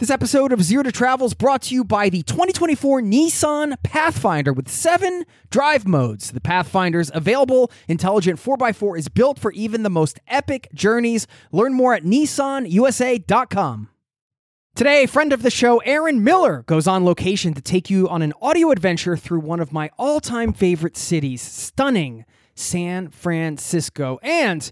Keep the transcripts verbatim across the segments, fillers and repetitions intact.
This episode of Zero to Travel is brought to you by the twenty twenty-four Nissan Pathfinder with seven drive modes. The Pathfinder's available intelligent four by four is built for even the most epic journeys. Learn more at nissan u s a dot com. Today, friend of the show, Aaron Miller, goes on location to take you on an audio adventure through one of my all-time favorite cities, stunning San Francisco, and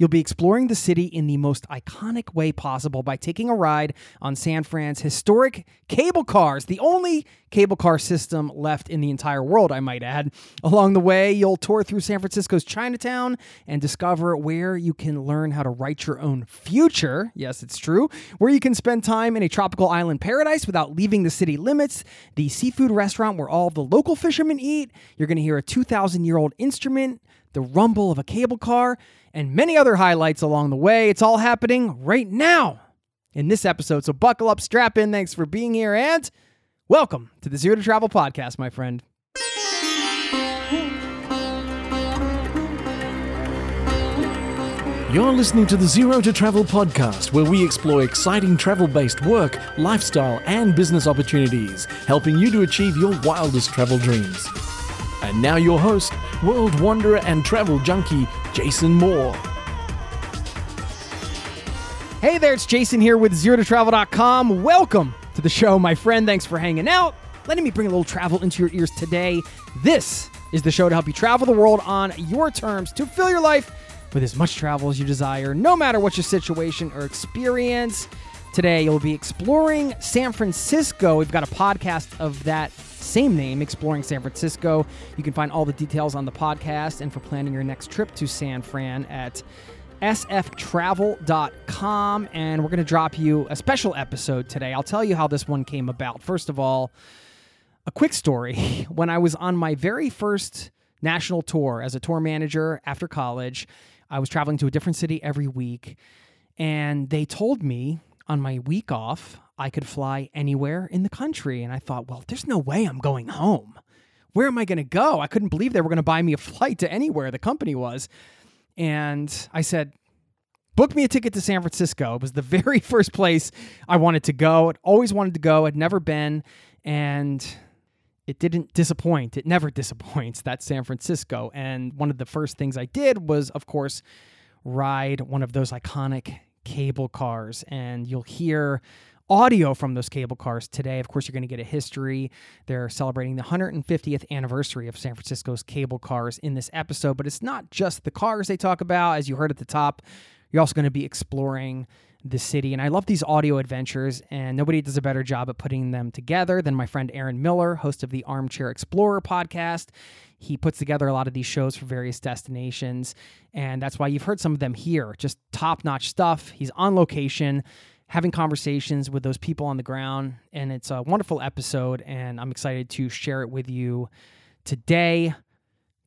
you'll be exploring the city in the most iconic way possible by taking a ride on San Fran's historic cable cars, the only cable car system left in the entire world, I might add. Along the way, you'll tour through San Francisco's Chinatown and discover where you can learn how to write your own future. Yes, it's true. Where you can spend time in a tropical island paradise without leaving the city limits, the seafood restaurant where all the local fishermen eat. You're going to hear a two thousand year old instrument, the rumble of a cable car, and many other highlights along the way. It's all happening right now in this episode. So buckle up, strap in. Thanks for being here, and welcome to the Zero to Travel podcast, my friend. You're listening to the Zero to Travel podcast, where we explore exciting travel-based work, lifestyle, and business opportunities, helping you to achieve your wildest travel dreams. And now your host, world wanderer and travel junkie, Jason Moore. Hey there, it's Jason here with zero to travel dot com. Welcome to the show, my friend. Thanks for hanging out, letting me bring a little travel into your ears today. This is the show to help you travel the world on your terms, to fill your life with as much travel as you desire, no matter what your situation or experience. Today, you'll be exploring San Francisco. We've got a podcast of that same name, Exploring San Francisco. You can find all the details on the podcast and for planning your next trip to San Fran at s f travel dot com. And we're going to drop you a special episode today. I'll tell you how this one came about. First of all, a quick story. When I was on my very first national tour as a tour manager after college, I was traveling to a different city every week, and they told me on my week off, I could fly anywhere in the country. And I thought, well, there's no way I'm going home. Where am I going to go? I couldn't believe they were going to buy me a flight to anywhere, the company was. And I said, book me a ticket to San Francisco. It was the very first place I wanted to go. I'd always wanted to go. I'd never been. And it didn't disappoint. It never disappoints, that San Francisco. And one of the first things I did was, of course, ride one of those iconic cable cars, and you'll hear audio from those cable cars today. Of course, you're going to get a history. They're celebrating the one hundred fiftieth anniversary of San Francisco's cable cars in this episode, but it's not just the cars they talk about. As you heard at the top, you're also going to be exploring the city, and I love these audio adventures, and nobody does a better job at putting them together than my friend Aaron Miller, host of the Armchair Explorer podcast. He puts together a lot of these shows for various destinations, and that's why you've heard some of them here. Just top-notch stuff. He's on location, having conversations with those people on the ground, and it's a wonderful episode, and I'm excited to share it with you today.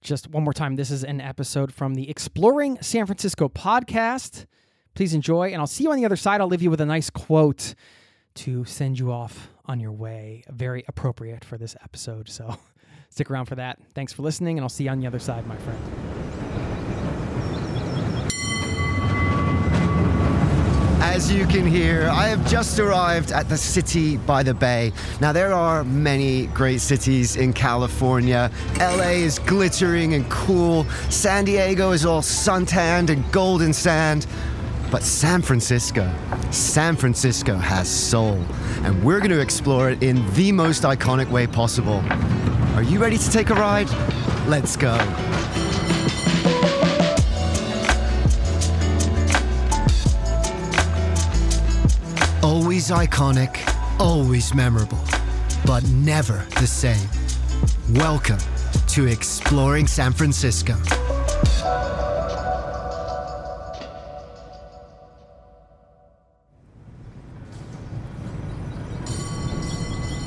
Just one more time, this is an episode from the Exploring San Francisco podcast. Please enjoy, and I'll see you on the other side. I'll leave you with a nice quote to send you off on your way. Very appropriate for this episode, so stick around for that. Thanks for listening, and I'll see you on the other side, my friend. As you can hear, I have just arrived at the city by the bay. Now, there are many great cities in California. L A is glittering and cool. San Diego is all suntanned and golden sand. But San Francisco, San Francisco has soul, and we're going to explore it in the most iconic way possible. Are you ready to take a ride? Let's go. Always iconic, always memorable, but never the same. Welcome to Exploring San Francisco.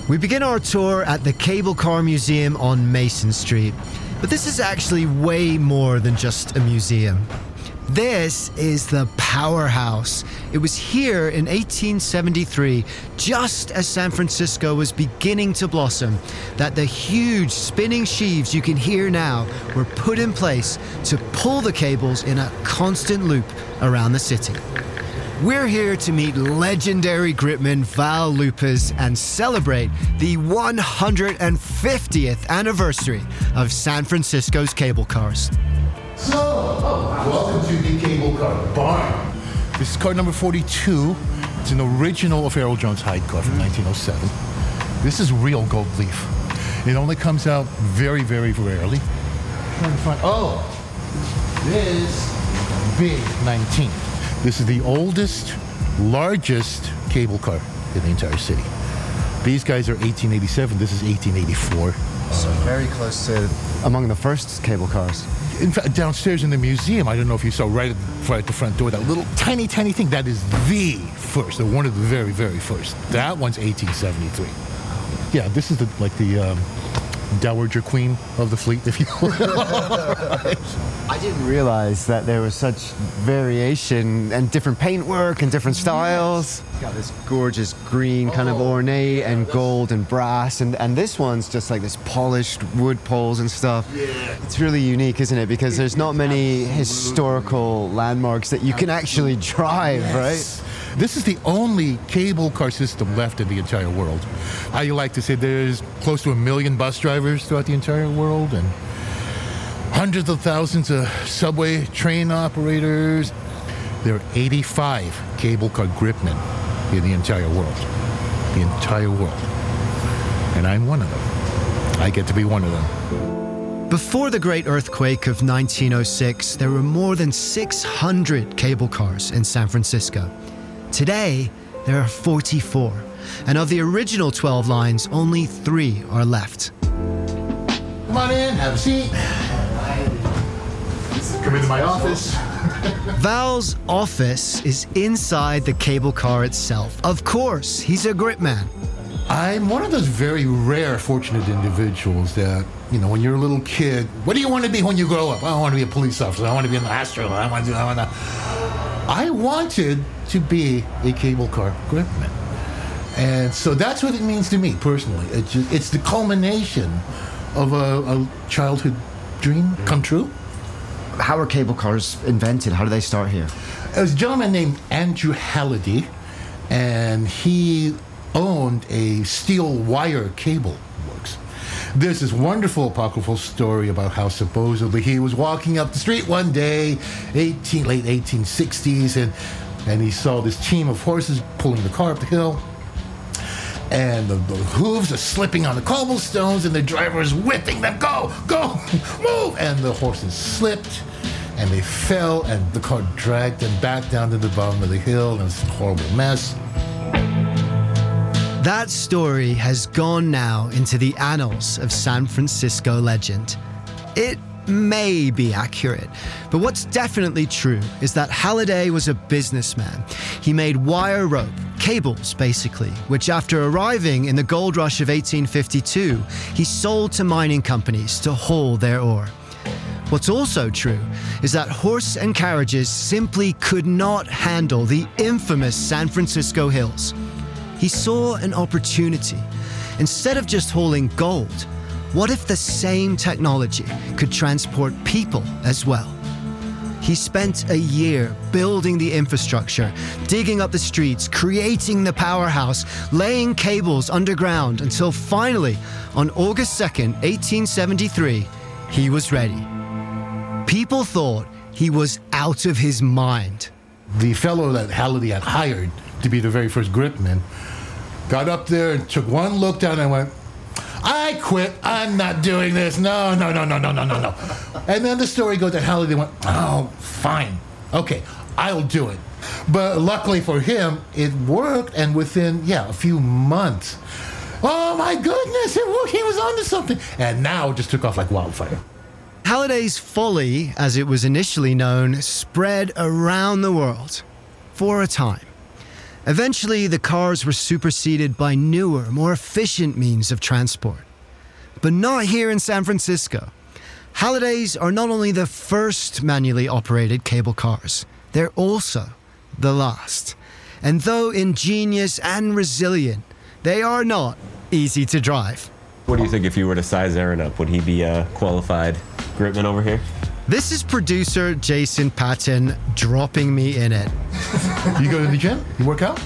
We begin our tour at the Cable Car Museum on Mason Street, but this is actually way more than just a museum. This is the powerhouse. It was here in eighteen seventy-three, just as San Francisco was beginning to blossom, that the huge spinning sheaves you can hear now were put in place to pull the cables in a constant loop around the city. We're here to meet legendary gripman Val Lopez and celebrate the one hundred fiftieth anniversary of San Francisco's cable cars. So, welcome to the Cable Car Barn. This is car number forty-two. It's an original of Errol Jones Hyde car from nineteen oh seven. This is real gold leaf. It only comes out very, very rarely. I'm trying to find, oh, this big nineteen. This is the oldest, largest cable car in the entire city. These guys are eighteen eighty-seven. This is eighteen eighty-four. So very close to among the first cable cars. In fact, downstairs in the museum, I don't know if you saw right at, right at the front door, that little tiny, tiny thing. That is the first, the one of the very, very first. That one's eighteen seventy-three. Yeah, this is the, like the um, Dowager Queen of the fleet, if you will. Right. I didn't realize that there was such variation and different paintwork and different styles. Yes. It's got this gorgeous green, kind oh, of ornate, yeah, and gold and brass, and, and this one's just like this polished wood poles and stuff. Yeah. It's really unique, isn't it? Because it, there's not many absolutely. historical landmarks that you absolutely. can actually drive, yes. right? This is the only cable car system left in the entire world. I like to say there's close to a million bus drivers throughout the entire world and hundreds of thousands of subway train operators. There are eighty-five cable car gripmen in the entire world. The entire world. And I'm one of them. I get to be one of them. Before the Great Earthquake of nineteen oh six, there were more than six hundred cable cars in San Francisco. Today, there are forty-four, and of the original twelve lines, only three are left. Come on in, have a seat. Come into my office. Val's office is inside the cable car itself. Of course, he's a grip man. I'm one of those very rare, fortunate individuals that, you know, when you're a little kid, what do you want to be when you grow up? I want to be a police officer. I want to be an astronaut. I want to do, I want to... I wanted to be a cable car gripman. And so that's what it means to me personally. It just, it's the culmination of a, a childhood dream come true. How were cable cars invented? How did they start here? There was a gentleman named Andrew Halliday, and he owned a steel wire cable works. There's this wonderful apocryphal story about how supposedly he was walking up the street one day, eighteen, late eighteen sixties, and, and he saw this team of horses pulling the car up the hill, and the, the hooves are slipping on the cobblestones, and the driver is whipping them, go, go, move! And the horses slipped, and they fell, and the car dragged them back down to the bottom of the hill, and it was a horrible mess. That story has gone now into the annals of San Francisco legend. It may be accurate, but what's definitely true is that Halliday was a businessman. He made wire rope, cables basically, which after arriving in the gold rush of eighteen fifty-two, he sold to mining companies to haul their ore. What's also true is that horse and carriages simply could not handle the infamous San Francisco hills. He saw an opportunity. Instead of just hauling gold, what if the same technology could transport people as well? He spent a year building the infrastructure, digging up the streets, creating the powerhouse, laying cables underground until finally, on August second, eighteen seventy-three, he was ready. People thought he was out of his mind. the fellow that Halliday had hired to be the very first gripman got up there and took one look down and went, I quit. I'm not doing this. No, no, no, no, no, no, no, no. And then the story goes that Halliday went, oh, fine. Okay, I'll do it. But luckily for him, it worked, and within, yeah, a few months, oh, my goodness, it worked. He was onto something. And now it just took off like wildfire. Halliday's folly, as it was initially known, spread around the world for a time. Eventually, the cars were superseded by newer, more efficient means of transport. But not here in San Francisco. Halliday's are not only the first manually operated cable cars, they're also the last. And though ingenious and resilient, they are not easy to drive. What do you think if you were to size Aaron up? Would he be a qualified gripman over here? This is producer Jason Patton dropping me in it. You go to the gym? You work out?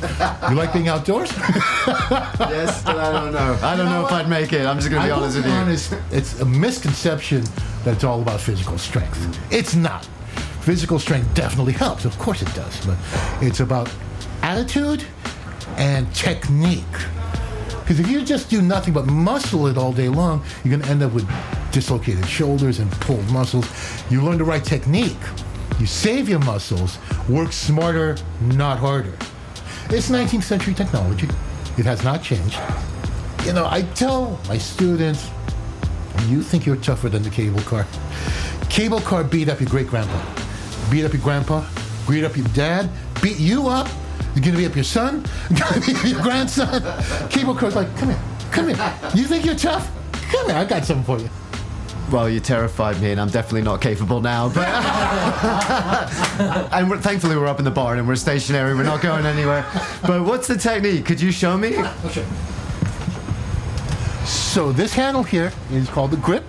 You like being outdoors? Yes, but I don't know. I don't you know, know if I'd make it. I'm just going to be honest with you. Honest, it's a misconception that it's all about physical strength. It's not. Physical strength definitely helps. Of course it does. But it's about attitude and technique. Because if you just do nothing but muscle it all day long, you're going to end up with dislocated shoulders and pulled muscles. You learn the right technique. You save your muscles. Work smarter, not harder. It's nineteenth century technology. It has not changed. You know, I tell my students, you think you're tougher than the cable car. Cable car beat up your great-grandpa. Beat up your grandpa. Beat up your dad. Beat you up. You're going to beat up your son. You're going to beat up your grandson. Cable car's like, come here. Come here. You think you're tough? Come here. I got something for you. Well, you terrified me, and I'm definitely not capable now. But and we're, thankfully, we're up in the barn, and we're stationary. We're not going anywhere. But what's the technique? Could you show me? Okay. So this handle here is called the grip.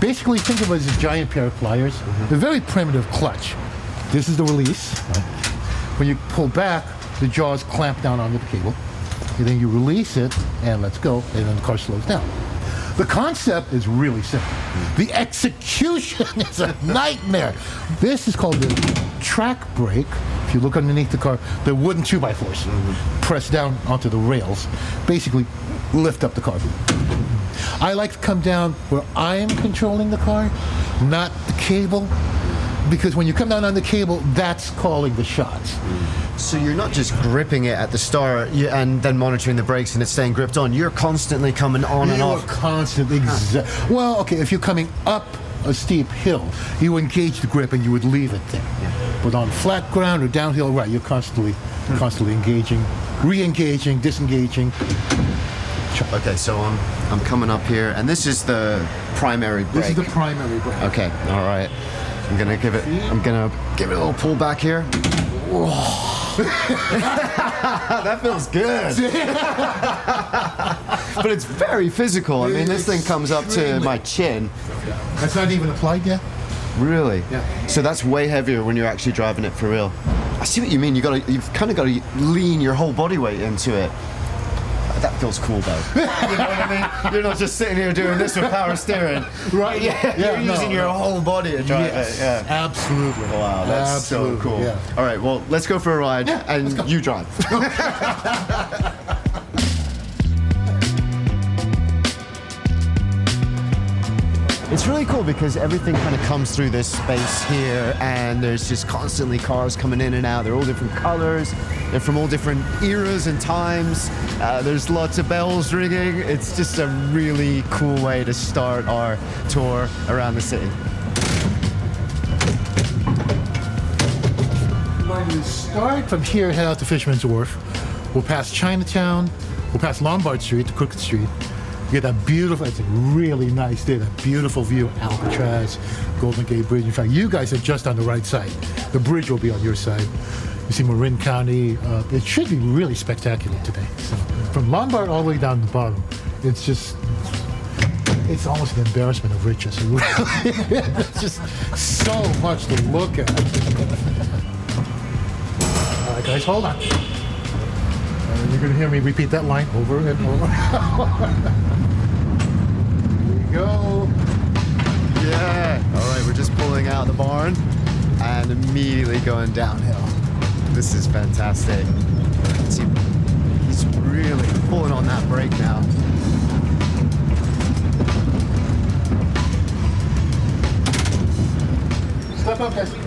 Basically, think of it as a giant pair of pliers. Mm-hmm. A very primitive clutch. This is the release. Right. When you pull back, the jaws clamp down on the cable. And then you release it, and let's go, and then the car slows down. The concept is really simple. The execution is a nightmare. This is called the track brake. If you look underneath the car, the wooden two by fours mm-hmm. press down onto the rails, basically lift up the car. I like to come down where I am controlling the car, not the cable, because when you come down on the cable, that's calling the shots. So you're not just gripping it at the start and then monitoring the brakes and it's staying gripped on. You're constantly coming on you and off. You're constantly. Exa- well, okay, if you're coming up a steep hill, you engage the grip and you would leave it there. Yeah. But on flat ground or downhill, right, you're constantly, hmm. constantly engaging, re-engaging, disengaging. Okay, so I'm I'm coming up here, and this is the primary brake. This is the primary brake. Okay, all right. I'm gonna give it. I'm gonna give it a little pull back here. That feels good. But it's very physical. I mean, this thing comes up to my chin. That's not even applied yet. Really? Yeah. So that's way heavier when you're actually driving it for real. I see what you mean. You gotta. You've kind of got to lean your whole body weight into it. That feels cool, though. You know what I mean? You're not just sitting here doing this with power steering. Right, yeah. yeah You're no, using no. your whole body to drive yes, it. Yeah. Absolutely. Wow, that's absolutely, so cool. Yeah. All right, well, let's go for a ride, yeah, and you drive. It's really cool because everything kind of comes through this space here, and there's just constantly cars coming in and out. They're all different colors. They're from all different eras and times. Uh, there's lots of bells ringing. It's just a really cool way to start our tour around the city. We start from here, head out to Fisherman's Wharf. We'll pass Chinatown. We'll pass Lombard Street to Crooked Street. You get that beautiful, it's a really nice day, that beautiful view of Alcatraz, Golden Gate Bridge. In fact, you guys are just on the right side. The bridge will be on your side. You see Marin County. Uh, it should be really spectacular today. So, from Lombard all the way down to the bottom, it's just, it's almost an embarrassment of riches. It's just so much to look at. All right, guys, hold on. You're going to hear me repeat that line over and over. Here we go. Yeah. All right, we're just pulling out the barn and immediately going downhill. This is fantastic. He's really pulling on that brake now. Step up, guys. Can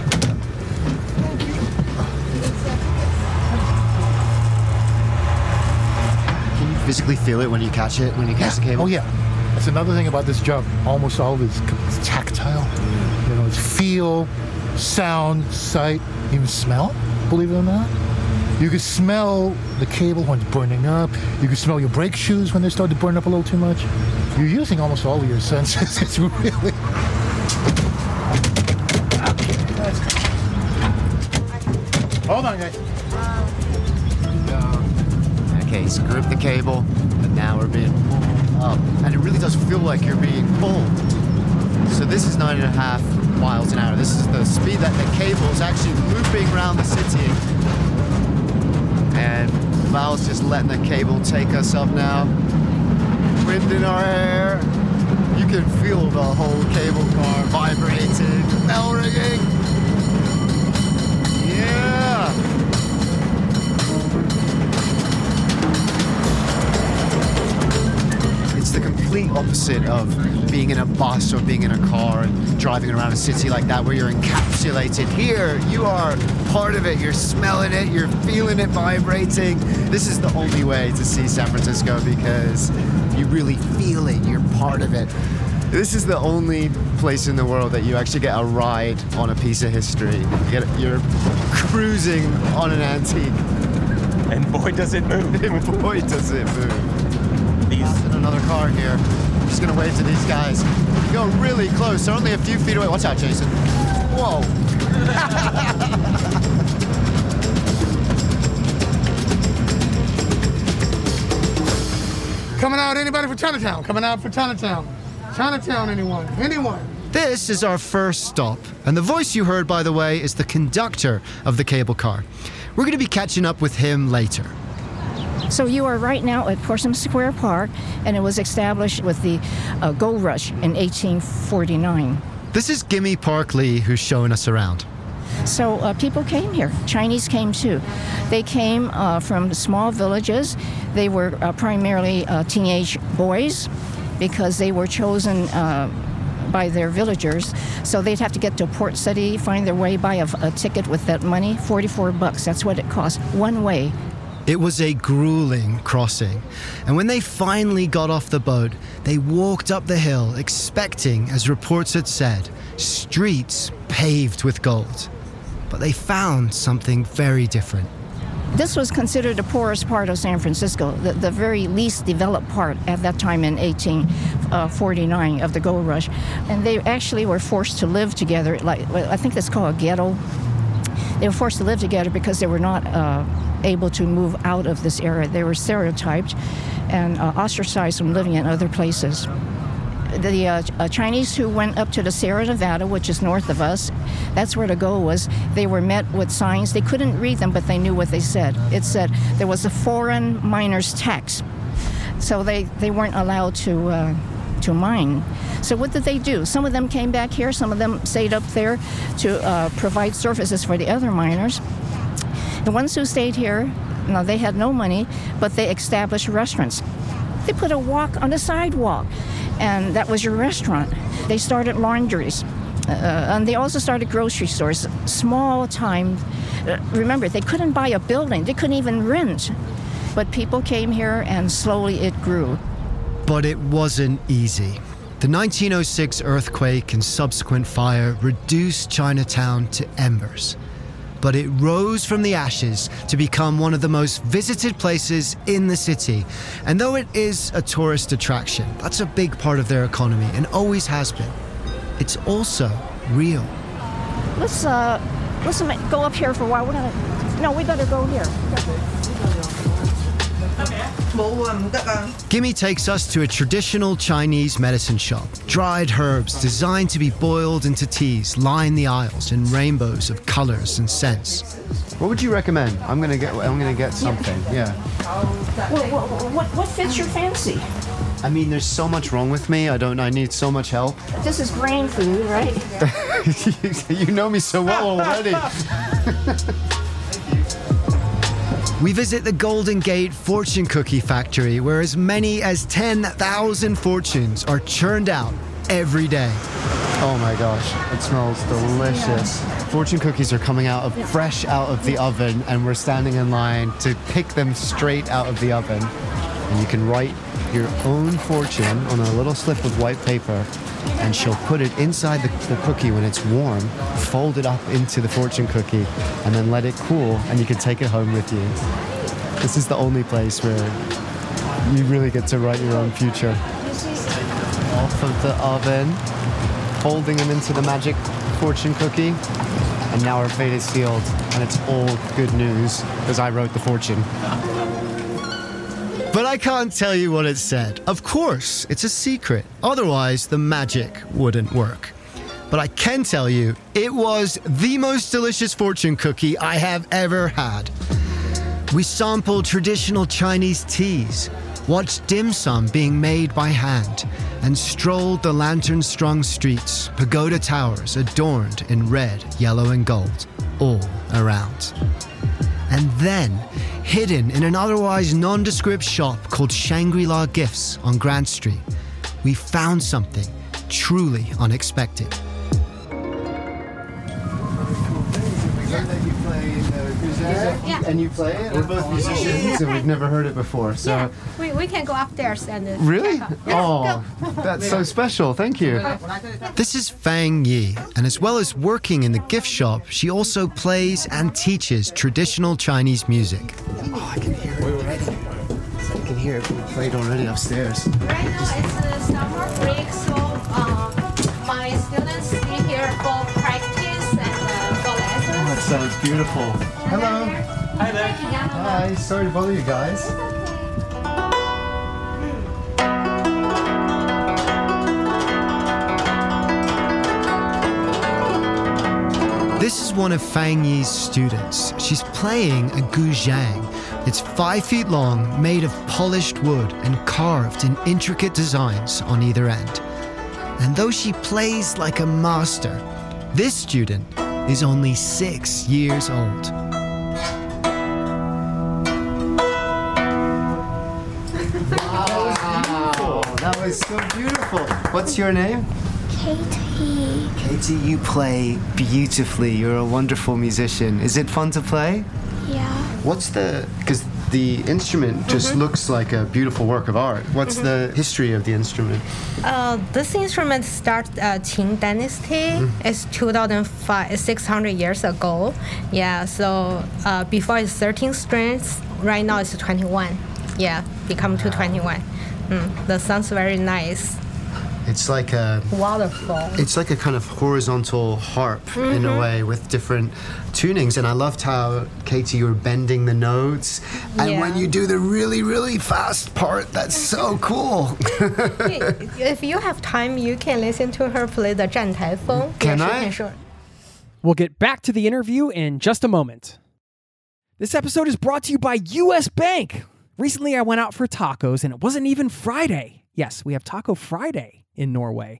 you physically feel it when you catch it, when you catch yeah. the cable? Oh, yeah. That's another thing about this job. Almost all of it's tactile. You know, it's feel, sound, sight, even smell, believe it or not. You can smell the cable when it's burning up. You can smell your brake shoes when they start to burn up a little too much. You're using almost all of your senses. It's really... Hold on, guys. Okay, he's gripped the cable, and now we're being pulled up. And it really does feel like you're being pulled. So this is nine and a half miles an hour. This is the speed that the cable is actually looping around the city. And Val's just letting the cable take us up now. Wind in our hair. You can feel the whole cable car vibrating, bell ringing. Yeah. It's the complete opposite of being in a bus or being in a car and driving around a city like that where you're encapsulated. Here, you are part of it. You're smelling it. You're feeling it vibrating. This is the only way to see San Francisco because you really feel it. You're part of it. This is the only place in the world that you actually get a ride on a piece of history. You get, you're cruising on an antique. And boy, does it move. And boy, does it move. These... Another car here. I'm just going to wave to these guys. You go really close. They're only a few feet away. Watch out, Jason. Whoa. Coming out, anybody for Chinatown? Coming out for Chinatown. Chinatown, anyone? Anyone? This is our first stop, and the voice you heard, by the way, is the conductor of the cable car. We're going to be catching up with him later. So you are right now at Portsmouth Square Park, and it was established with the uh, gold rush in eighteen forty-nine. This is Gimme Park Lee, who's showing us around. So uh, people came here. Chinese came too. They came uh, from small villages. They were uh, primarily uh, teenage boys, because they were chosen uh, by their villagers. So they'd have to get to Port City, find their way, buy a, a ticket with that money, forty-four bucks. That's what it cost, one way. It was a grueling crossing. And when they finally got off the boat, they walked up the hill expecting, as reports had said, streets paved with gold. But they found something very different. This was considered the poorest part of San Francisco, the, the very least developed part at that time in eighteen forty-nine of the gold rush. And they actually were forced to live together. Like, I think that's called a ghetto. They were forced to live together because they were not uh, able to move out of this area. They were stereotyped and uh, ostracized from living in other places. The uh, uh, Chinese who went up to the Sierra Nevada, which is north of us, that's where the goal was. They were met with signs. They couldn't read them, but they knew what they said. It said there was a foreign miners tax. So they, they weren't allowed to uh, to mine. So what did they do? Some of them came back here. Some of them stayed up there to uh, provide services for the other miners. The ones who stayed here, now they had no money, but they established restaurants. They put a walk on the sidewalk, and that was your restaurant. They started laundries, uh, and they also started grocery stores, small time. Uh, remember, they couldn't buy a building. They couldn't even rent. But people came here, and slowly it grew. But it wasn't easy. The nineteen oh six earthquake and subsequent fire reduced Chinatown to embers. But it rose from the ashes to become one of the most visited places in the city. And though it is a tourist attraction, that's a big part of their economy and always has been, it's also real. Let's uh, let's go up here for a while. We're gonna, no, we better go here. Gimme takes us to a traditional Chinese medicine shop. Dried herbs designed to be boiled into teas line the aisles in rainbows of colors and scents. What would you recommend? I'm gonna get. I'm gonna get something. Yeah. What, what, what, what fits your fancy? I mean, there's so much wrong with me. I don't. I need so much help. This is grain food, right? You know me so well already. Thank you. we visit the Golden Gate Fortune Cookie Factory, where as many as ten thousand fortunes are churned out every day. Oh my gosh, it smells delicious. Yeah. Fortune cookies are coming out of yeah. fresh out of the yeah. oven, and we're standing in line to pick them straight out of the oven. And you can write your own fortune on a little slip of white paper, and she'll put it inside the, the cookie when it's warm, fold it up into the fortune cookie, and then let it cool, and you can take it home with you. This is the only place where you really get to write your own future. Off of the oven, folding them into the magic fortune cookie, and now our fate is sealed, and it's all good news, because I wrote the fortune. But I can't tell you what it said. Of course, it's a secret. Otherwise, the magic wouldn't work. But I can tell you, it was the most delicious fortune cookie I have ever had. We sampled traditional Chinese teas, watched dim sum being made by hand, and strolled the lantern-strung streets, pagoda towers adorned in red, yellow, and gold, all around. And then, hidden in an otherwise nondescript shop called Shangri-La Gifts on Grand Street, we found something truly unexpected. Yeah. And you play it? We're both musicians, so we've never heard it before. So yeah. we, we can go upstairs and... Uh, really? Oh, that's so special. Thank you. This is Fang Yi, and as well as working in the gift shop, she also plays and teaches traditional Chinese music. Oh, I can hear it already. I can hear it being played already upstairs. Right now it's the summer break, so uh, my students stay here for practice and uh, for lessons. Oh, that sounds beautiful. Hello. Hi there. Hi, sorry to bother you guys. This is one of Fang Yi's students. She's playing a guzheng. It's five feet long, made of polished wood and carved in intricate designs on either end. And though she plays like a master, this student is only six years old. It's so beautiful. What's your name? Katie. Katie, you play beautifully. You're a wonderful musician. Is it fun to play? Yeah. What's the... Because the instrument just mm-hmm. looks like a beautiful work of art. What's mm-hmm. the history of the instrument? Uh, this instrument started uh, Qing Dynasty. Mm-hmm. It's two thousand five, six hundred years ago. Yeah, so uh, before it's thirteen strings. Right now it's twenty-one. Yeah, become to twenty-one. Mm, that sounds very nice. It's like a waterfall. It's like a kind of horizontal harp mm-hmm. in a way, with different tunings. And I loved how, Katie, you were bending the notes. And yeah. when you do the really, really fast part, that's so cool. If you have time, you can listen to her play the Zhan Tai Feng. Can I? We'll get back to the interview in just a moment. This episode is brought to you by U S Bank. Recently, I went out for tacos, and it wasn't even Friday. Yes, we have Taco Friday in Norway,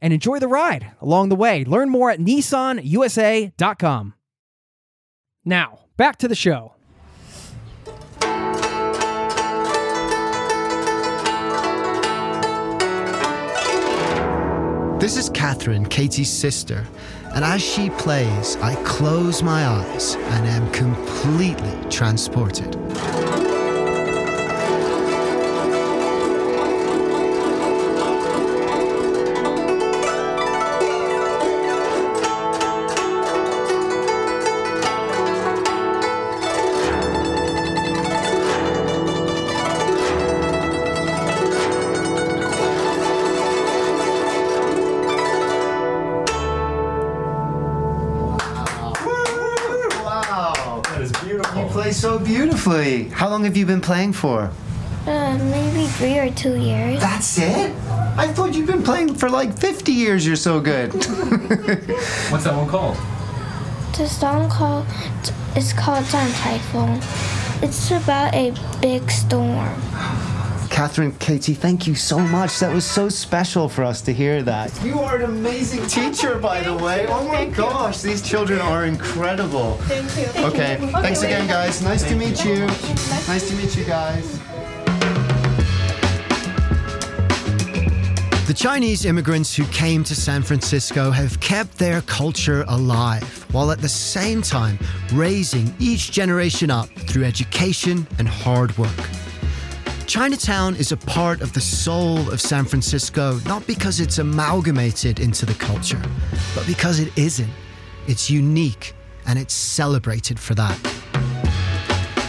and enjoy the ride along the way. Learn more at nissan u s a dot com. Now, back to the show. This is Catherine, Katie's sister, and as she plays, I close my eyes and am completely transported. Beautifully. How long have you been playing for? Uh, maybe three or two years. That's it? I thought you'd been playing for like fifty years. You're so good. What's that one called? The song called, it's called Zan Typhoon. It's about a big storm. Catherine, Katie, thank you so much. That was so special for us to hear that. You are an amazing teacher, by the way. Oh my thank gosh, you. These children are incredible. Thank you. Thank okay, you. thanks okay, again, guys. Nice thank to meet you. you. Nice to meet you guys. The Chinese immigrants who came to San Francisco have kept their culture alive, while at the same time raising each generation up through education and hard work. Chinatown is a part of the soul of San Francisco, not because it's amalgamated into the culture, but because it isn't. It's unique, and it's celebrated for that.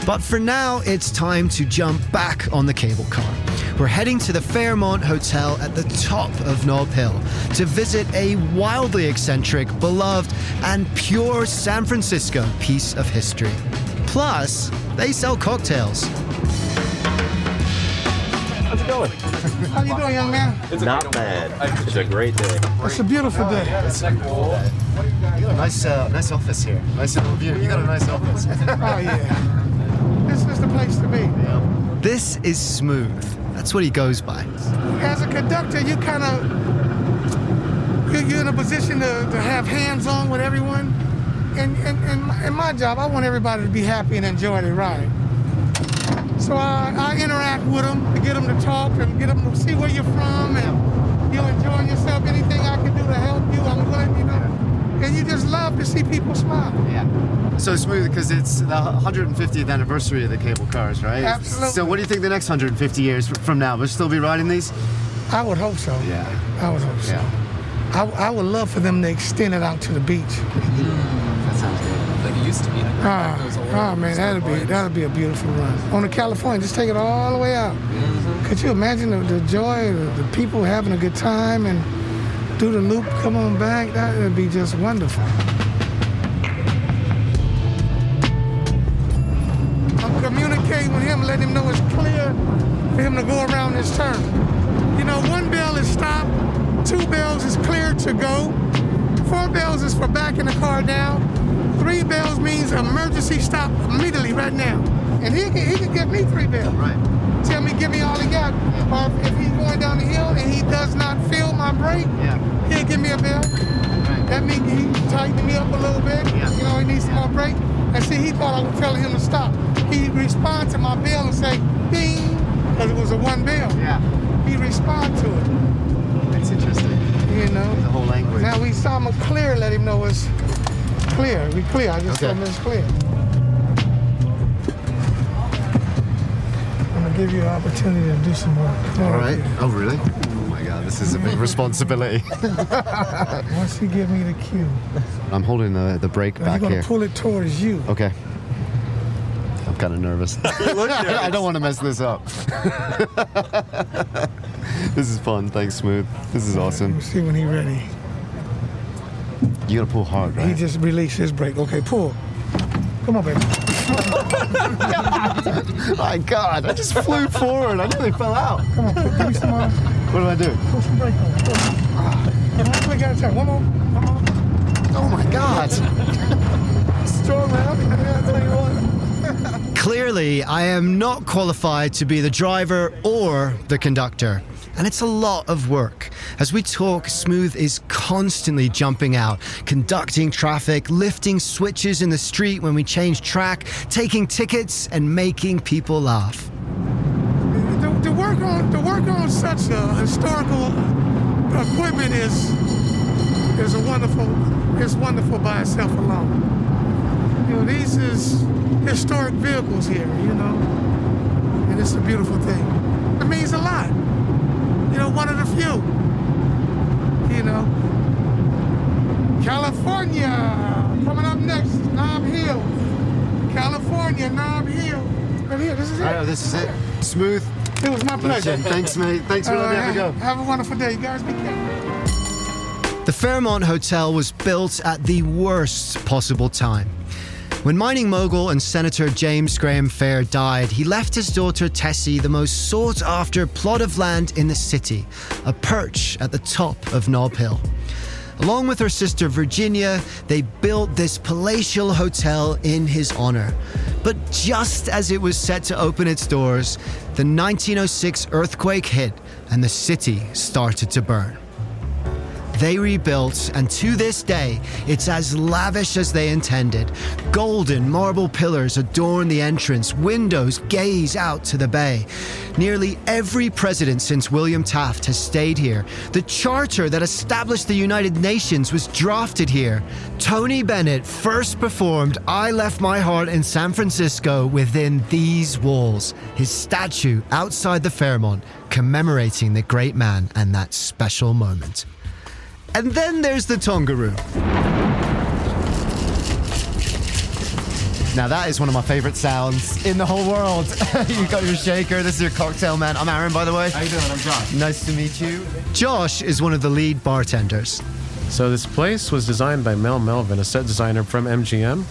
But for now, it's time to jump back on the cable car. We're heading to the Fairmont Hotel at the top of Nob Hill to visit a wildly eccentric, beloved, and pure San Francisco piece of history. Plus, they sell cocktails. How's it going? How you doing, young man? It's not bad. It's a great day. It's a beautiful day. It's a beautiful day. You got a nice, uh, nice office here. Nice little view. You got a nice office. Oh yeah. This is the place to be. This is Smooth. That's what he goes by. As a conductor, you kind of you're in a position to, to have hands on with everyone. And and and in my job, I want everybody to be happy and enjoy the ride. So I, I interact with them to get them to talk and get them to see where you're from and you're enjoying yourself. Anything I can do to help you, I'm glad you know. And you just love to see people smile. Yeah. So Smooth, because it's the one hundred fiftieth anniversary of the cable cars, right? Absolutely. So what do you think the next one hundred fifty years from now, we'll still be riding these? I would hope so. Yeah. I would hope so. Yeah. I, I would love for them to extend it out to the beach. That sounds good. Like it used to be. Ah, oh, man, that'd be that'd be a beautiful run. On the California, just take it all the way out. Mm-hmm. Could you imagine the, the joy, the, the people having a good time, and do the loop, come on back? That would be just wonderful. I'm communicating with him, letting him know it's clear for him to go around his turn. You know, one bell is stop, two bells is clear to go, four bells is for backing the car down. Three bells means emergency stop immediately right now. And he can, he can give me three bells. Right. Tell me, give me all he got. Or if he's going down the hill and he does not feel my brake, yeah. he'll give me a bell. Right. That means he tightened me up a little bit. Yeah. You know, he needs yeah. some more brake. And see, he thought I was telling him to stop. He responds to my bell and say, ding, because it was a one bell. Yeah. He responds to it. That's interesting. You know? The whole language. Now we saw him clear, let him know it's... Clear, we clear. I just said it's clear. I'm gonna give you an opportunity to do some work. All right. Oh, really? Oh my God. This is a big responsibility. Once you give me the cue. I'm holding the, the brake back here. I'm going to pull it towards you. Okay. I'm kind of nervous. I don't want to mess this up. This is fun. Thanks, Smooth. This is awesome. We'll see when he's ready. You got to pull hard, right? He just released his brake. Okay, pull. Come on, baby. My God, I just flew forward. I nearly fell out. Come on, give me some more. What do I do? Pull some brake on. Pull. I got time. One more. One more. Oh, my God. Storm out. That's what you want. Clearly, I am not qualified to be the driver or the conductor. And it's a lot of work. As we talk, Smooth is constantly jumping out, conducting traffic, lifting switches in the street when we change track, taking tickets and making people laugh. The, the, work, on, the work on such a historical equipment is, is, a wonderful, is wonderful by itself alone. You know, these is historic vehicles here, you know, and it's a beautiful thing. It means a lot. You know, one of the few. You know, California, coming up next, Nob Hill. California, Nob Hill. Right here, this is it. I know, this is it. Smooth. It was my pleasure. Listen, thanks, mate. Thanks for letting me have a go. Have a wonderful day, you guys. Be careful. The Fairmont Hotel was built at the worst possible time. When mining mogul and Senator James Graham Fair died, he left his daughter Tessie the most sought-after plot of land in the city, a perch at the top of Nob Hill. Along with her sister Virginia, they built this palatial hotel in his honor. But just as it was set to open its doors, the nineteen oh six earthquake hit and the city started to burn. They rebuilt, and to this day, it's as lavish as they intended. Golden marble pillars adorn the entrance. Windows gaze out to the bay. Nearly every president since William Taft has stayed here. The charter that established the United Nations was drafted here. Tony Bennett first performed I Left My Heart in San Francisco within these walls. His statue outside the Fairmont, commemorating the great man and that special moment. And then there's the Tonga Room. Now that is one of my favorite sounds in the whole world. You got your shaker, this is your cocktail man. I'm Aaron, by the way. How you doing? I'm Josh. Nice to meet you. Josh is one of the lead bartenders. So this place was designed by Mel Melvin, a set designer from M G M.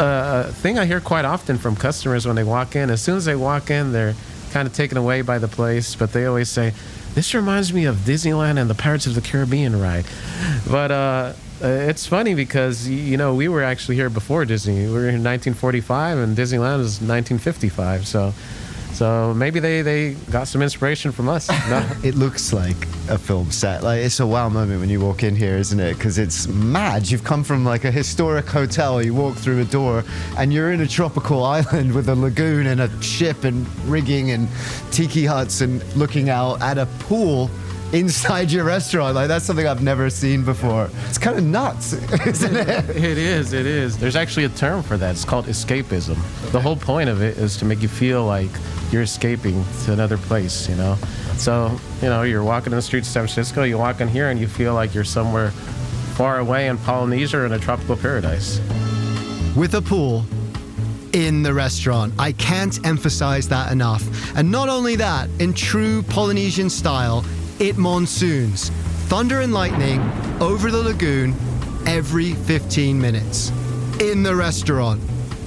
Uh, a thing I hear quite often from customers when they walk in, as soon as they walk in, they're kind of taken away by the place, but they always say, "This reminds me of Disneyland and the Pirates of the Caribbean ride." But uh, it's funny because, you know, we were actually here before Disney. We were in nineteen forty-five and Disneyland was nineteen fifty-five. So so maybe they, they got some inspiration from us. No? It looks like a film set. Like, it's a wow moment when you walk in here, isn't it? Because it's mad. You've come from like a historic hotel. You walk through a door and you're in a tropical island with a lagoon and a ship and rigging and tiki huts and looking out at a pool inside your restaurant. Like, that's something I've never seen before. It's kind of nuts, isn't it? It is, it is. There's actually a term for that. It's called escapism. Okay. The whole point of it is to make you feel like you're escaping to another place, you know? So, you know, you're walking in the streets of San Francisco, you walk in here and you feel like you're somewhere far away in Polynesia or in a tropical paradise. With a pool in the restaurant. I can't emphasize that enough. And not only that, in true Polynesian style, it monsoons. Thunder and lightning over the lagoon every fifteen minutes in the restaurant.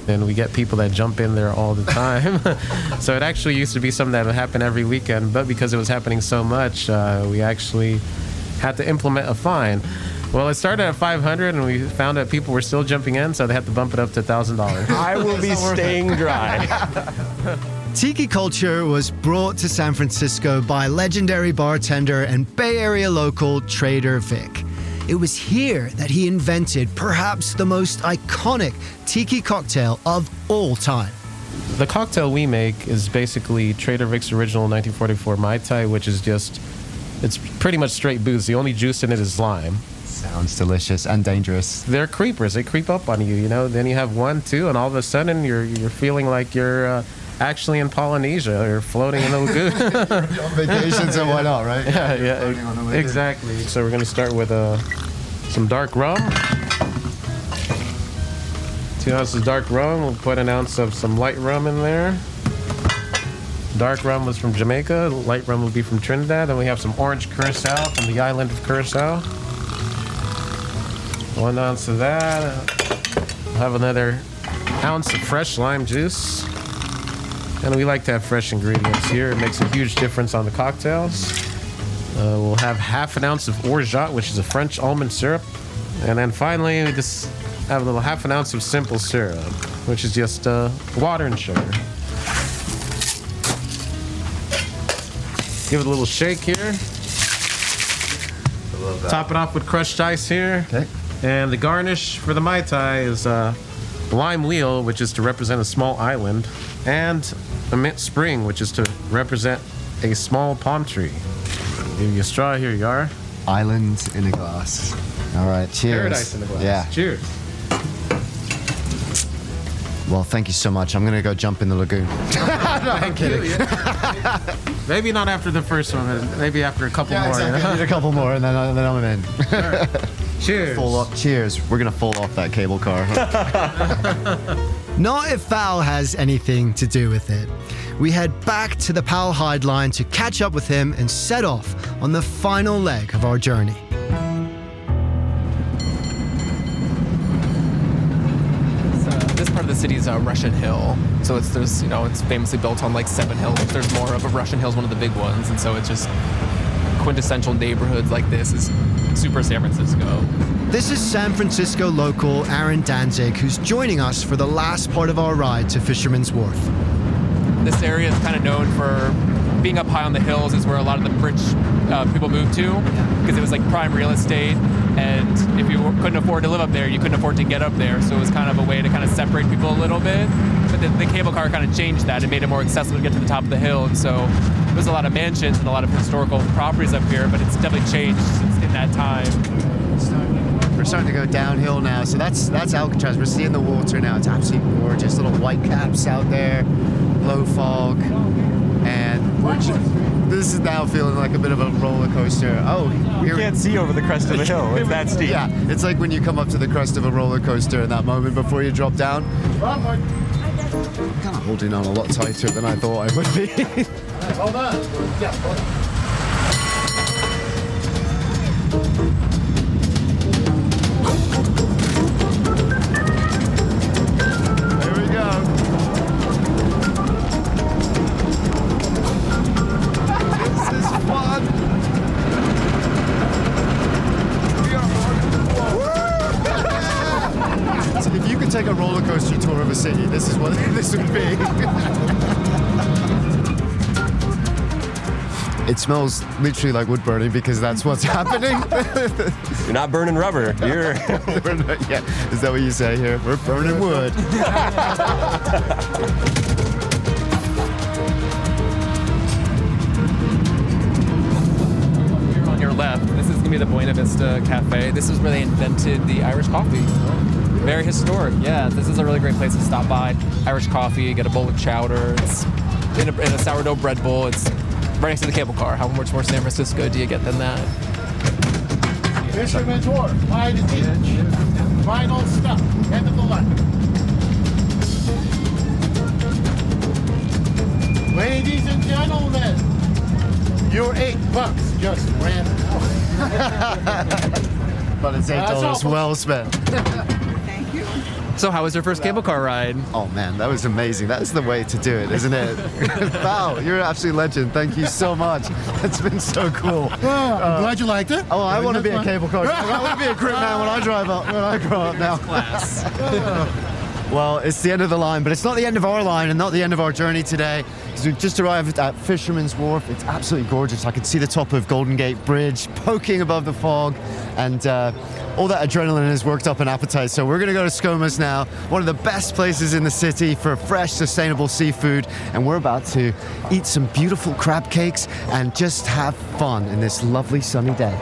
And we get people that jump in there all the time. So it actually used to be something that would happen every weekend, but because it was happening so much, uh, we actually had to implement a fine. Well, it started at five hundred dollars, and we found that people were still jumping in, so they had to bump it up to one thousand dollars. I will be staying dry. Tiki culture was brought to San Francisco by legendary bartender and Bay Area local Trader Vic. It was here that he invented perhaps the most iconic tiki cocktail of all time. The cocktail we make is basically Trader Vic's original nineteen forty-four Mai Tai, which is just, it's pretty much straight booze. The only juice in it is lime. Sounds delicious and dangerous. They're creepers. They creep up on you, you know. Then you have one, two, and all of a sudden you're you're feeling like you're uh, actually in Polynesia or floating in the lagoon. On vacations and whatnot, right? Yeah, yeah, yeah, exactly. So we're going to start with uh, some dark rum. Two ounces of dark rum. We'll put an ounce of some light rum in there. Dark rum was from Jamaica. Light rum will be from Trinidad. Then we have some orange curacao from the island of Curacao. One ounce of that. We'll have another ounce of fresh lime juice. And we like to have fresh ingredients here. It makes a huge difference on the cocktails. Uh, we'll have half an ounce of orgeat, which is a French almond syrup. And then finally, we just have a little half an ounce of simple syrup, which is just uh, water and sugar. Give it a little shake here. I love that. Top it off with crushed ice here. Okay. And the garnish for the Mai Tai is a lime wheel, which is to represent a small island, and a mint spring, which is to represent a small palm tree. Give you a straw here, Yar. Islands in a glass. All right, cheers. Paradise in a glass. Yeah. Cheers. Well, thank you so much. I'm going to go jump in the lagoon. No, I'm kidding. You, yeah. Maybe not after the first one, but maybe after a couple yeah, more. Exactly. You know? I need a couple more, and then, I, then I'm in. All right. Cheers. Fall off. Cheers. We're going to fall off that cable car. Not if Val has anything to do with it. We head back to the Palhide line to catch up with him and set off on the final leg of our journey. The city's a Russian hill, so it's there's you know it's famously built on like seven hills. There's more of a Russian hill is one of the big ones, and so it's just quintessential neighborhoods like this is super San Francisco. This is San Francisco local Aaron Danzig, who's joining us for the last part of our ride to Fisherman's Wharf. This area is kind of known for being up high on the hills. Is where a lot of the rich uh, people moved to because it was like prime real estate. And if you couldn't afford to live up there, you couldn't afford to get up there. So it was kind of a way to kind of separate people a little bit. But the, the cable car kind of changed that and made it more accessible to get to the top of the hill. And so there's a lot of mansions and a lot of historical properties up here, but it's definitely changed since in that time. We're starting to go downhill now. So that's that's Alcatraz. We're seeing the water now. It's absolutely gorgeous. Little white caps out there, low fog. And we're just... This is now feeling like a bit of a roller coaster. Oh, you can't see over the crest of the hill. It's that steep. Yeah, it's like when you come up to the crest of a roller coaster in that moment before you drop down. I'm kind of holding on a lot tighter than I thought I would be. Hold on. Yeah, hold on. City. This is what this would be. It smells literally like wood burning because that's what's happening. You're not burning rubber. You're. Not, yeah, is that what you say here? We're burning wood. Here on your left, this is gonna be the Buena Vista Cafe. This is where they invented the Irish coffee. Very historic, yeah. This is a really great place to stop by. Irish coffee, get a bowl of chowder. It's in a, in a sourdough bread bowl. It's right next to the cable car. How much more San Francisco do you get than that? Fisherman's Wharf, buy the beach, final stop, end of the line. Ladies and gentlemen, your eight bucks just ran out. But it's eight dollars well spent. So how was your first cable car ride? Oh, man, that was amazing. That's the way to do it, isn't it? Val, you're an absolute legend. Thank you so much. It's been so cool. Well, I'm uh, glad you liked it. Oh, I want to be a cable car. I want to be a grip man when I drive up, when I grow up now. Class. Well, it's the end of the line, but it's not the end of our line and not the end of our journey today. Because we've just arrived at Fisherman's Wharf. It's absolutely gorgeous. I can see the top of Golden Gate Bridge poking above the fog. And uh, all that adrenaline has worked up an appetite. So we're going to go to Scoma's now, one of the best places in the city for fresh, sustainable seafood. And we're about to eat some beautiful crab cakes and just have fun in this lovely sunny day.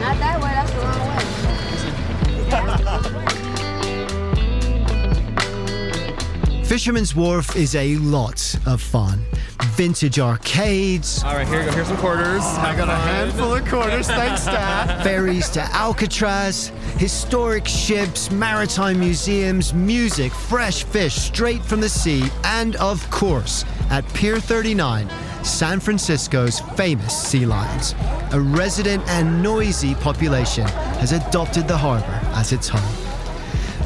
Not that way, that's the wrong way. Fisherman's Wharf is a lot of fun. Vintage arcades. All right, here you go. Here's some quarters. Oh, I got a handful of quarters. Thanks, Dad. Ferries to Alcatraz, historic ships, maritime museums, music, fresh fish straight from the sea, and, of course, at Pier thirty-nine, San Francisco's famous sea lions. A resident and noisy population has adopted the harbor as its home.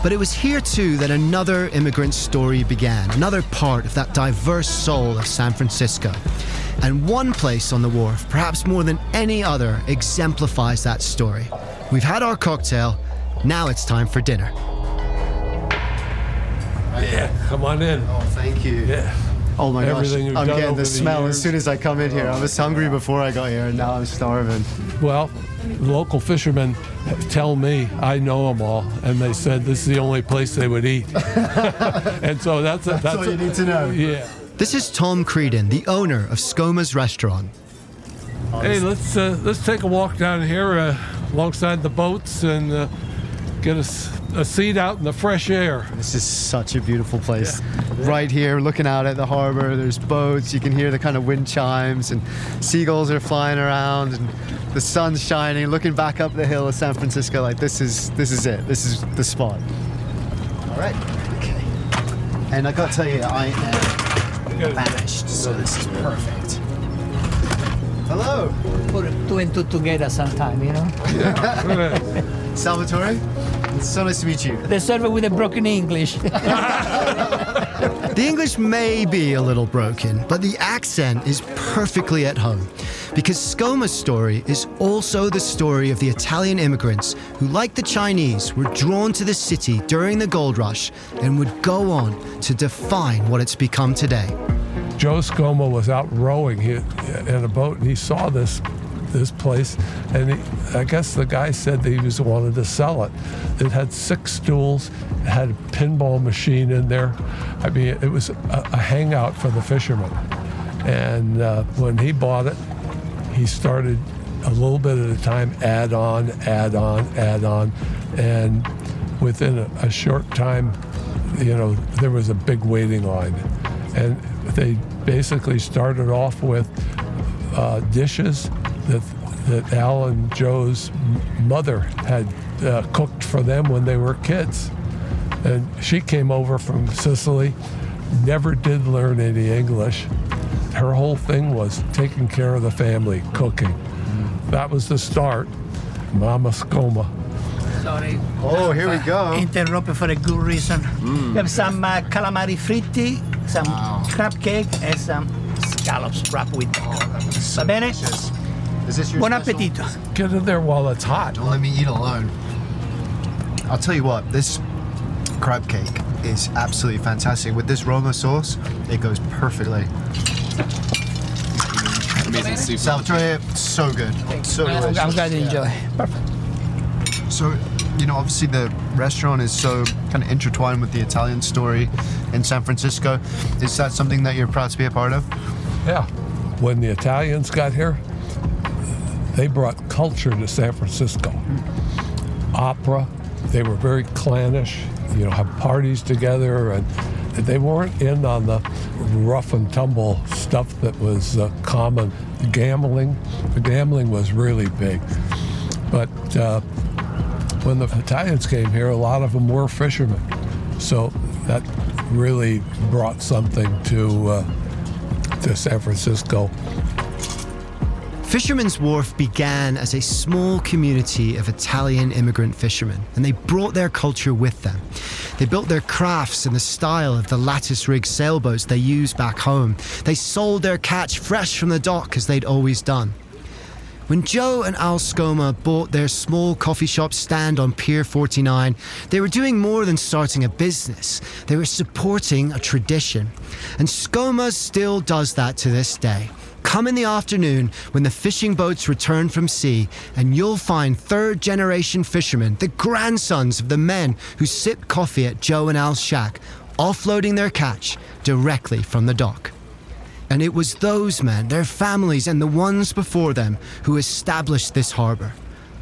But it was here, too, that another immigrant story began, another part of that diverse soul of San Francisco. And one place on the wharf, perhaps more than any other, exemplifies that story. We've had our cocktail. Now it's time for dinner. Yeah, come on in. Oh, thank you. Yeah. Oh, my Everything gosh. I'm getting the smell the as soon as I come in here. I was hungry before I got here, and now I'm starving. Well, local fishermen tell me, I know them all, and they said this is the only place they would eat. And so that's, a, that's, that's all a, you need to know. Yeah. This is Tom Creedon, the owner of Scoma's restaurant. Hey, let's uh, let's take a walk down here uh, alongside the boats and uh, get us a, a seat out in the fresh air. This is such a beautiful place. Yeah. Right here, looking out at the harbor, there's boats. You can hear the kind of wind chimes, and seagulls are flying around, and the sun's shining, looking back up the hill of San Francisco, like this is this is it. This is the spot. All right. Okay. And I gotta tell you, I am famished, so this is perfect. Hello. Put two and two together sometime, you know? Yeah. Salvatore, it's so nice to meet you. The server with a broken English. The English may be a little broken, but the accent is perfectly at home. Because Scoma's story is also the story of the Italian immigrants who, like the Chinese, were drawn to the city during the gold rush and would go on to define what it's become today. Joe Scoma was out rowing in a boat, and he saw this this place, and he, I guess the guy said that he was wanted to sell it. It had six stools, it had a pinball machine in there. I mean, it was a, a hangout for the fishermen. And uh, when he bought it, he started a little bit at a time, add on, add on, add on. And within a, a short time, you know, there was a big waiting line. And they basically started off with uh, dishes that that Al and Joe's mother had uh, cooked for them when they were kids. And she came over from Sicily, never did learn any English. Her whole thing was taking care of the family, cooking. That was the start. Mama Scoma. Sorry. Oh, here we go. Interrupted for a good reason. Mm. We have some uh, calamari fritti, some wow. crab cake, and some scallops wrapped with. Oh, so Va bene? Is this your Buon appetito. Get in there while it's hot. Don't let me eat alone. I'll tell you what, this crab cake is absolutely fantastic. With this Roma sauce, it goes perfectly. Amazing soup. Salvatore, so good. So delicious. I'm glad you enjoy. Perfect. So, you know, obviously the restaurant is so kind of intertwined with the Italian story in San Francisco. Is that something that you're proud to be a part of? Yeah. When the Italians got here, they brought culture to San Francisco. Mm. Opera, they were very clannish, you know, have parties together, and they weren't in on the rough and tumble stuff that was uh, common. Gambling, the gambling was really big. But uh, when the Italians came here, a lot of them were fishermen. So that really brought something to uh, to San Francisco. Fisherman's Wharf began as a small community of Italian immigrant fishermen, and they brought their culture with them. They built their crafts in the style of the lattice-rigged sailboats they used back home. They sold their catch fresh from the dock as they'd always done. When Joe and Al Scoma bought their small coffee shop stand on Pier forty-nine, they were doing more than starting a business. They were supporting a tradition. And Scoma's still does that to this day. Come in the afternoon when the fishing boats return from sea, and you'll find third-generation fishermen, the grandsons of the men who sip coffee at Joe and Al's shack, offloading their catch directly from the dock. And it was those men, their families, and the ones before them who established this harbor.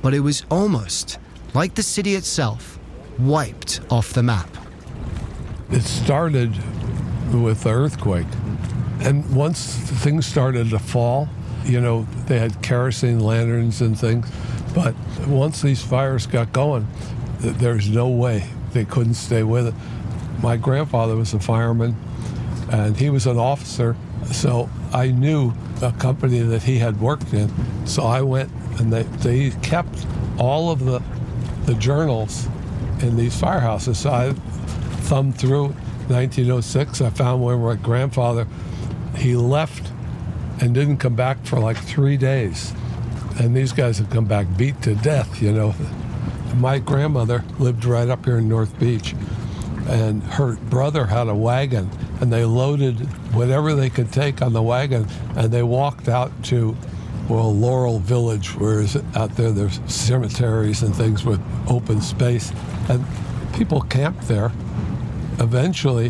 But it was almost, like the city itself, wiped off the map. It started with the earthquake. And once things started to fall, you know, they had kerosene lanterns and things. But once these fires got going, there's no way they couldn't stay with it. My grandfather was a fireman, and he was an officer. So I knew a company that he had worked in. So I went, and they, they kept all of the the journals in these firehouses. So I thumbed through nineteen oh six. I found where my grandfather, he left and didn't come back for like three days. And these guys had come back beat to death, you know. My grandmother lived right up here in North Beach, and her brother had a wagon, and they loaded whatever they could take on the wagon, and they walked out to, well, Laurel Village, where is it? Out there there's cemeteries and things with open space, and people camped there. Eventually,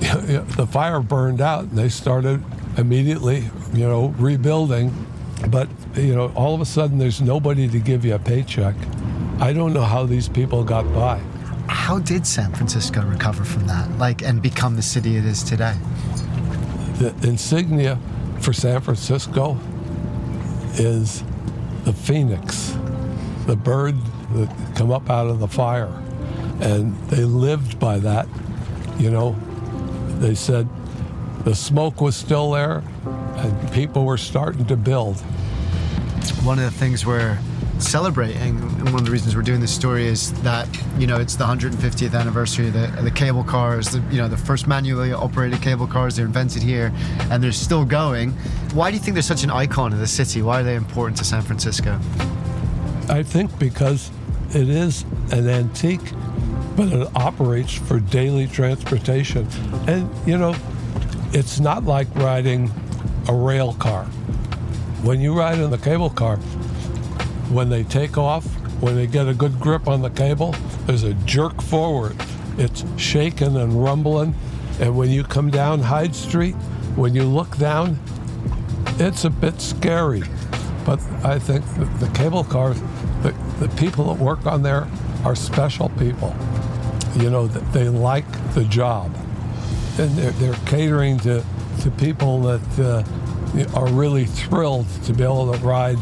the fire burned out, and they started immediately, you know, rebuilding. But, you know, all of a sudden there's nobody to give you a paycheck. I don't know how these people got by. How did San Francisco recover from that, like, and become the city it is today? The insignia for San Francisco is the phoenix, the bird that come up out of the fire. And they lived by that, you know. They said the smoke was still there, and people were starting to build. One of the things we're celebrating, and one of the reasons we're doing this story, is that, you know, it's the one hundred fiftieth anniversary of the, the cable cars, the, you know, the first manually operated cable cars. They're invented here, and they're still going. Why do you think they're such an icon of the city? Why are they important to San Francisco? I think because it is an antique, but it operates for daily transportation. And, you know, it's not like riding a rail car. When you ride in the cable car, when they take off, when they get a good grip on the cable, there's a jerk forward. It's shaking and rumbling. And when you come down Hyde Street, when you look down, it's a bit scary. But I think the cable cars, the, the people that work on there are special people. You know, they like the job. And they're, they're catering to to people that uh, are really thrilled to be able to ride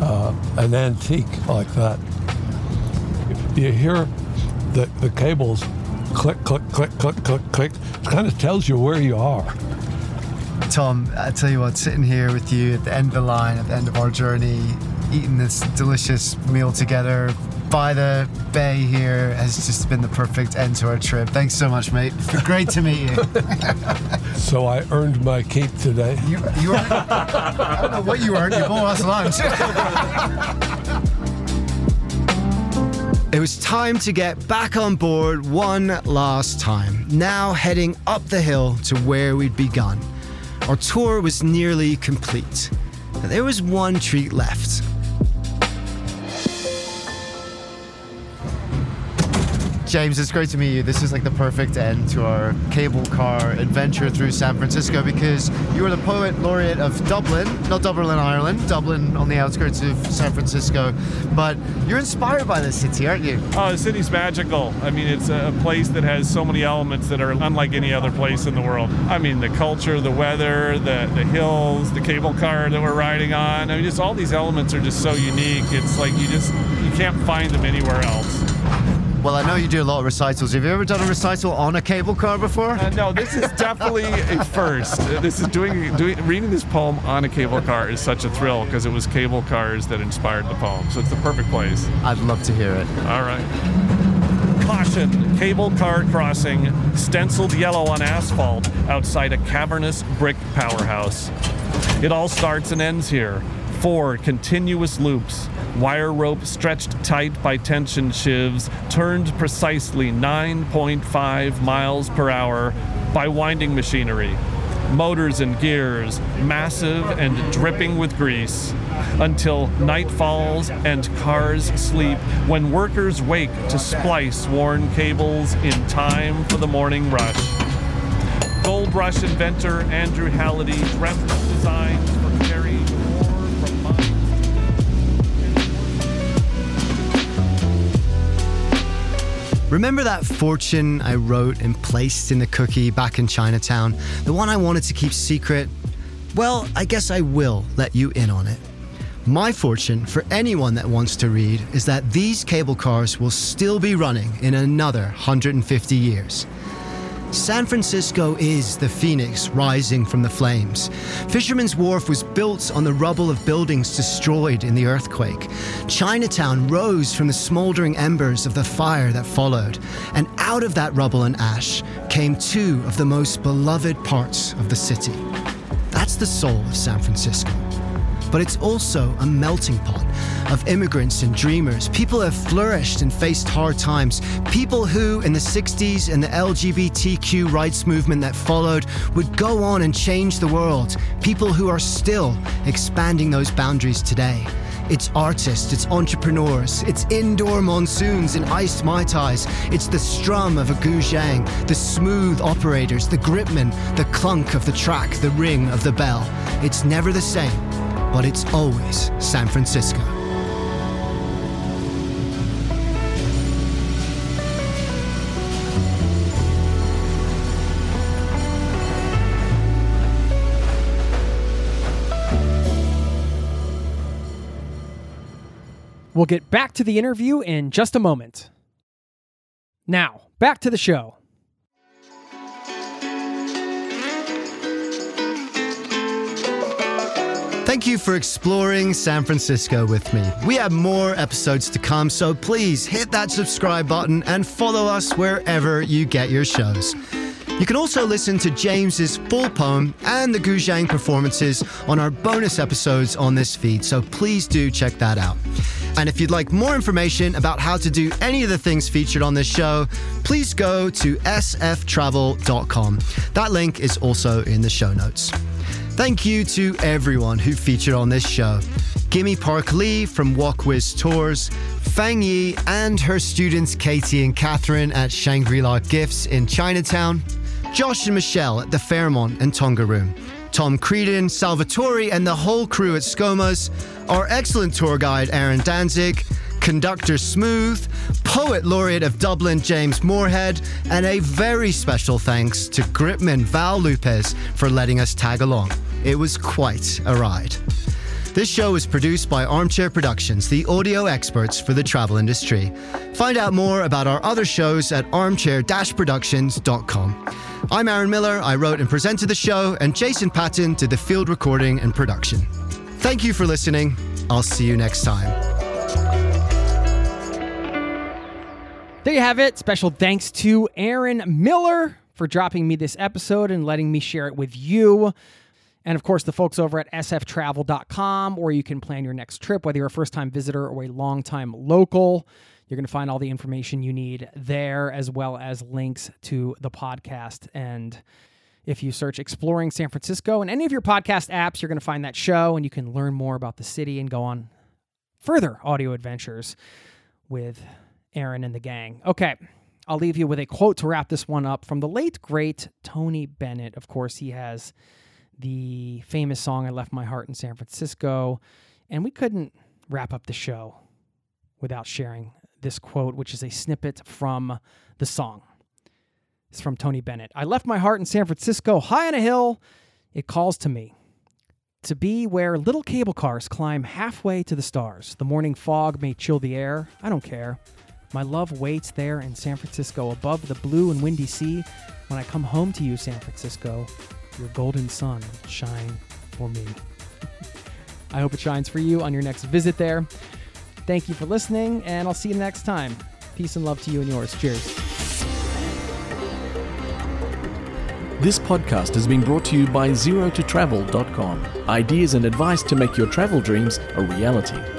uh, an antique like that. You hear the, the cables click, click, click, click, click, click. It kind of tells you where you are. Tom, I tell you what, sitting here with you at the end of the line, at the end of our journey, eating this delicious meal together by the bay here has just been the perfect end to our trip. Thanks so much, mate. Great to meet you. So I earned my keep today. You, you earned, I don't know what you earned. You bought us lunch. It was time to get back on board one last time, now heading up the hill to where we'd begun. Our tour was nearly complete, but there was one treat left. James, it's great to meet you. This is like the perfect end to our cable car adventure through San Francisco, because you are the poet laureate of Dublin, not Dublin, Ireland, Dublin on the outskirts of San Francisco, but you're inspired by the city, aren't you? Oh, the city's magical. I mean, it's a place that has so many elements that are unlike any other place in the world. I mean, the culture, the weather, the, the hills, the cable car that we're riding on. I mean, just all these elements are just so unique. It's like you just, you can't find them anywhere else. Well, I know you do a lot of recitals. Have you ever done a recital on a cable car before? Uh, no, this is definitely a first. This is doing, doing reading this poem on a cable car is such a thrill, because it was cable cars that inspired the poem. So it's the perfect place. I'd love to hear it. All right. Caution, cable car crossing, stenciled yellow on asphalt outside a cavernous brick powerhouse. It all starts and ends here. Four continuous loops, wire rope stretched tight by tension shivs, turned precisely nine point five miles per hour by winding machinery. Motors and gears, massive and dripping with grease, until night falls and cars sleep, when workers wake to splice worn cables in time for the morning rush. Gold Rush inventor Andrew Halliday dreamt of designs for carrying Remember that fortune I wrote and placed in the cookie back in Chinatown? The one I wanted to keep secret? Well, I guess I will let you in on it. My fortune, for anyone that wants to read, is that these cable cars will still be running in another one hundred fifty years. San Francisco is the phoenix rising from the flames. Fisherman's Wharf was built on the rubble of buildings destroyed in the earthquake. Chinatown rose from the smoldering embers of the fire that followed. And out of that rubble and ash came two of the most beloved parts of the city. That's the soul of San Francisco. But it's also a melting pot of immigrants and dreamers, people who have flourished and faced hard times, people who, in the sixties and the L G B T Q rights movement that followed, would go on and change the world, people who are still expanding those boundaries today. It's artists, it's entrepreneurs, it's indoor monsoons and iced Mai Tais, it's the strum of a guzheng, the smooth operators, the gripman, the clunk of the track, the ring of the bell. It's never the same. But it's always San Francisco. We'll get back to the interview in just a moment. Now, back to the show. Thank you for exploring San Francisco with me. We have more episodes to come, so please hit that subscribe button and follow us wherever you get your shows. You can also listen to James's full poem and the guzheng performances on our bonus episodes on this feed, so please do check that out. And if you'd like more information about how to do any of the things featured on this show, please go to s f travel dot com. That link is also in the show notes. Thank you to everyone who featured on this show. Gimme Park Lee from Walk Wiz Tours, Fang Yi and her students Katie and Catherine at Shangri-La Gifts in Chinatown, Josh and Michelle at the Fairmont and Tonga Room, Tom Creedon, Salvatore and the whole crew at Scoma's, our excellent tour guide Aaron Danzig, conductor Smooth, Poet Laureate of Dublin James Moorehead, and a very special thanks to Gripman Val Lopez for letting us tag along. It was quite a ride. This show is produced by Armchair Productions, the audio experts for the travel industry. Find out more about our other shows at armchair dash productions dot com. I'm Aaron Miller, I wrote and presented the show, and Jason Patton did the field recording and production. Thank you for listening. I'll see you next time. There you have it. Special thanks to Aaron Miller for dropping me this episode and letting me share it with you. And of course, the folks over at s f travel dot com, where you can plan your next trip, whether you're a first-time visitor or a long-time local. You're going to find all the information you need there, as well as links to the podcast. And if you search Exploring San Francisco in any of your podcast apps, you're going to find that show, and you can learn more about the city and go on further audio adventures with Aaron and the gang. Okay, I'll leave you with a quote to wrap this one up from the late, great Tony Bennett. Of course, he has the famous song, I Left My Heart in San Francisco. And we couldn't wrap up the show without sharing this quote, which is a snippet from the song. It's from Tony Bennett. I left my heart in San Francisco, high on a hill. It calls to me. To be where little cable cars climb halfway to the stars. The morning fog may chill the air. I don't care. My love waits there in San Francisco, above the blue and windy sea. When I come home to you, San Francisco, your golden sun will shine for me. I hope it shines for you on your next visit there. Thank you for listening, and I'll see you next time. Peace and love to you and yours. Cheers. This podcast has been brought to you by zero to travel dot com. Ideas and advice to make your travel dreams a reality.